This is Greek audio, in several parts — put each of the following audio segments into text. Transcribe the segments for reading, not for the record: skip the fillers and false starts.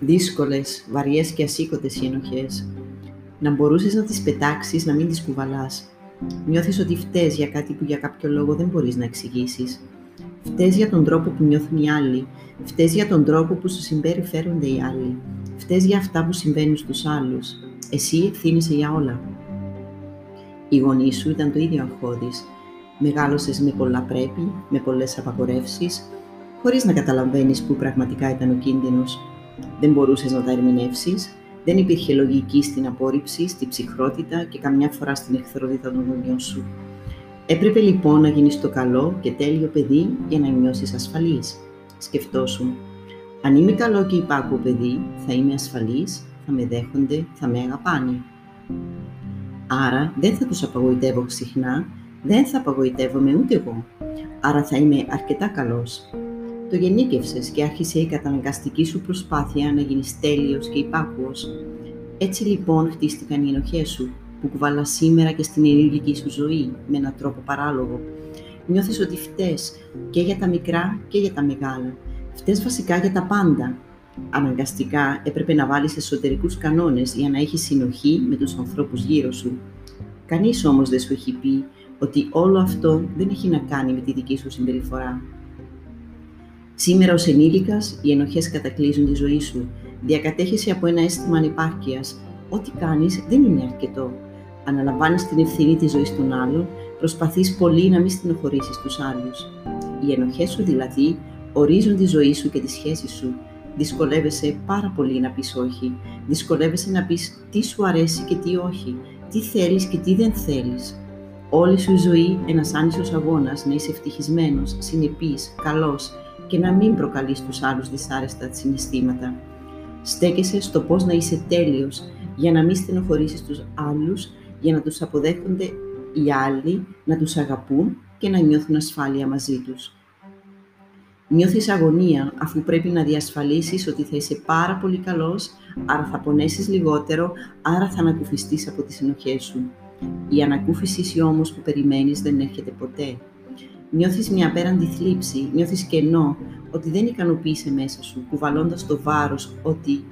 δύσκολες, βαριές και ασήκωτες οι ενοχές. Να μπορούσες να τις πετάξεις, να μην τις κουβαλάς. Νιώθεις ότι φταίς για κάτι που για κάποιο λόγο δεν μπορείς να εξηγήσεις. Φταίς για τον τρόπο που νιώθουν οι άλλοι. Φταίς για τον τρόπο που σου συμπεριφέρονται οι άλλοι. Φταίς για αυτά που συμβαίνουν στους άλλους. Εσύ ευθύνεσαι για όλα. Οι γονείς σου ήταν το ίδιο αγχώδης. Μεγάλωσες με πολλά πρέπει, με πολλές απαγορεύσεις, χωρίς να καταλαβαίνεις που πραγματικά ήταν ο κίνδυνος. Δεν μπορούσες να τα ερμηνεύσεις. Δεν υπήρχε λογική στην απόρριψη, στη ψυχρότητα και καμιά φορά στην εχθρότητα των γονιών σου. Έπρεπε λοιπόν να γίνεις το καλό και τέλειο παιδί για να νιώσεις ασφαλής. Σκεφτόσου, αν είμαι καλό και υπάκουο παιδί, θα είμαι ασφαλής, θα με δέχονται, θα με αγαπάνε. Άρα δεν θα τους απαγοητεύω συχνά, δεν θα απαγοητεύομαι ούτε εγώ. Άρα θα είμαι αρκετά καλός. Το γεννήκευσες και άρχισε η καταναγκαστική σου προσπάθεια να γίνεις τέλειος και υπάκουος. Έτσι λοιπόν χτίστηκαν οι ενοχές σου, που κουβαλά σήμερα και στην ενήλικη σου ζωή, με έναν τρόπο παράλογο. Νιώθεις ότι φταίς και για τα μικρά και για τα μεγάλα. Φταίς βασικά για τα πάντα. Αναγκαστικά έπρεπε να βάλεις εσωτερικούς κανόνες για να έχεις συνοχή με τους ανθρώπους γύρω σου. Κανείς όμως δεν σου έχει πει ότι όλο αυτό δεν έχει να κάνει με τη δική σου συμπεριφορά. Σήμερα ως ενήλικας, οι ενοχές κατακλείζουν τη ζωή σου. Διακατέχεσαι από ένα αίσθημα ανεπάρκειας. Ό,τι κάνεις δεν είναι αρκετό. Αναλαμβάνεις την ευθύνη της ζωής των άλλων, προσπαθείς πολύ να μην στενοχωρήσεις τους άλλους. Οι ενοχές σου δηλαδή ορίζουν τη ζωή σου και τη σχέση σου. Δυσκολεύεσαι πάρα πολύ να πεις όχι. Δυσκολεύεσαι να πεις τι σου αρέσει και τι όχι, τι θέλεις και τι δεν θέλεις. Όλη σου η ζωή ένας άνισος αγώνας να είσαι ευτυχισμένος, συνεπής, καλός και να μην προκαλείς τους άλλους δυσάρεστα συναισθήματα. Στέκεσαι στο πώς να είσαι τέλειος για να μην στενοχωρήσεις τους άλλους, για να τους αποδέχονται οι άλλοι, να τους αγαπούν και να νιώθουν ασφάλεια μαζί τους. Νιώθεις αγωνία αφού πρέπει να διασφαλίσεις ότι θα είσαι πάρα πολύ καλός, άρα θα πονέσεις λιγότερο, άρα θα ανακουφιστείς από τις ενοχές σου. Η ανακούφιση όμως που περιμένεις δεν έρχεται ποτέ. Νιώθεις μια απέραντη θλίψη, νιώθεις κενό, ότι δεν ικανοποιείσαι μέσα σου, κουβαλώντας το βάρος ότι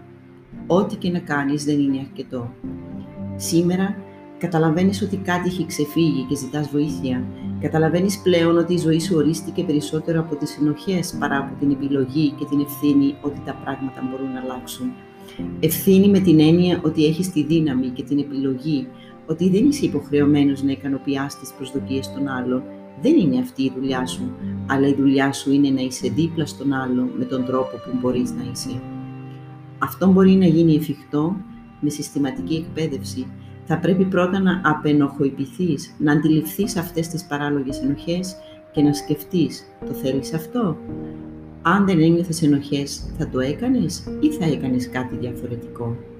ό,τι και να κάνεις δεν είναι αρκετό. Σήμερα καταλαβαίνεις ότι κάτι έχει ξεφύγει και ζητάς βοήθεια. Καταλαβαίνεις πλέον ότι η ζωή σου ορίστηκε περισσότερο από τις ενοχές παρά από την επιλογή και την ευθύνη ότι τα πράγματα μπορούν να αλλάξουν. Ευθύνη με την έννοια ότι έχεις τη δύναμη και την επιλογή, ότι δεν είσαι υποχρεωμένος να ικανοποιάς τις προσδοκίες των άλλων. Δεν είναι αυτή η δουλειά σου, αλλά η δουλειά σου είναι να είσαι δίπλα στον άλλο με τον τρόπο που μπορείς να είσαι. Αυτό μπορεί να γίνει εφικτό με συστηματική εκπαίδευση. Θα πρέπει πρώτα να απενοχοποιηθείς, να αντιληφθείς αυτές τις παράλογες ενοχές και να σκεφτείς, το θέλεις αυτό? Αν δεν ένιωθες ενοχές, θα το έκανες ή θα έκανες κάτι διαφορετικό?